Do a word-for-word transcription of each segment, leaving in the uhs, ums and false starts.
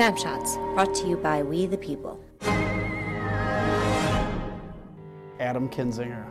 Snapshots, brought to you by We the People. Adam Kinzinger.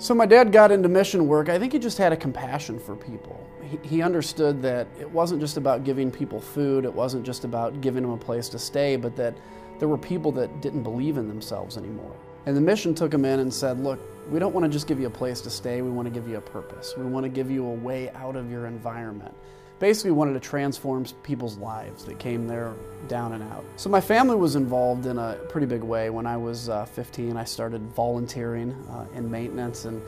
So my dad got into mission work. I think he just had a compassion for people. He, he understood that it wasn't just about giving people food, it wasn't just about giving them a place to stay, but that there were people that didn't believe in themselves anymore. And the mission took him in and said, look, we don't want to just give you a place to stay, we want to give you a purpose. We want to give you a way out of your environment. Basically wanted to transform people's lives that came there down and out. So my family was involved in a pretty big way. When I was uh, fifteen, I started volunteering uh, in maintenance and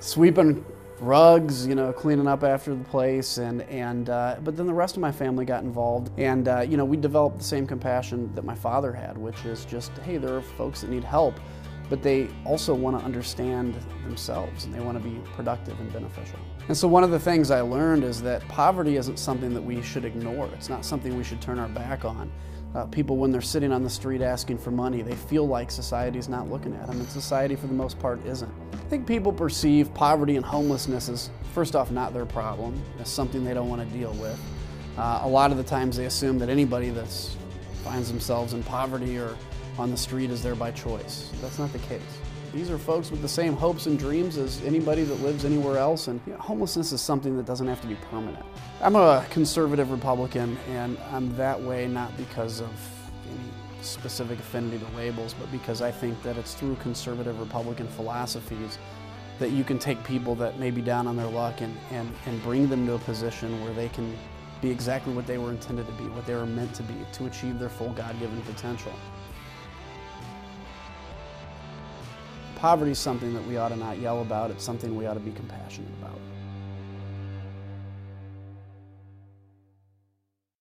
sweeping rugs, you know, cleaning up after the place, and, and uh, but then the rest of my family got involved, and uh, you know, we developed the same compassion that my father had, which is just, hey, there are folks that need help, but they also want to understand themselves and they want to be productive and beneficial. And so one of the things I learned is that poverty isn't something that we should ignore. It's not something we should turn our back on. Uh, people, when they're sitting on the street asking for money, they feel like society's not looking at them, and society for the most part isn't. I think people perceive poverty and homelessness as, first off, not their problem, as something they don't want to deal with. Uh, a lot of the times they assume that anybody that finds themselves in poverty or on the street is there by choice. That's not the case. These are folks with the same hopes and dreams as anybody that lives anywhere else, and you know, homelessness is something that doesn't have to be permanent. I'm a conservative Republican, and I'm that way not because of any specific affinity to labels, but because I think that it's through conservative Republican philosophies that you can take people that may be down on their luck and, and, and bring them to a position where they can be exactly what they were intended to be, what they were meant to be, to achieve their full God-given potential. Poverty is something that we ought to not yell about. It's something we ought to be compassionate about.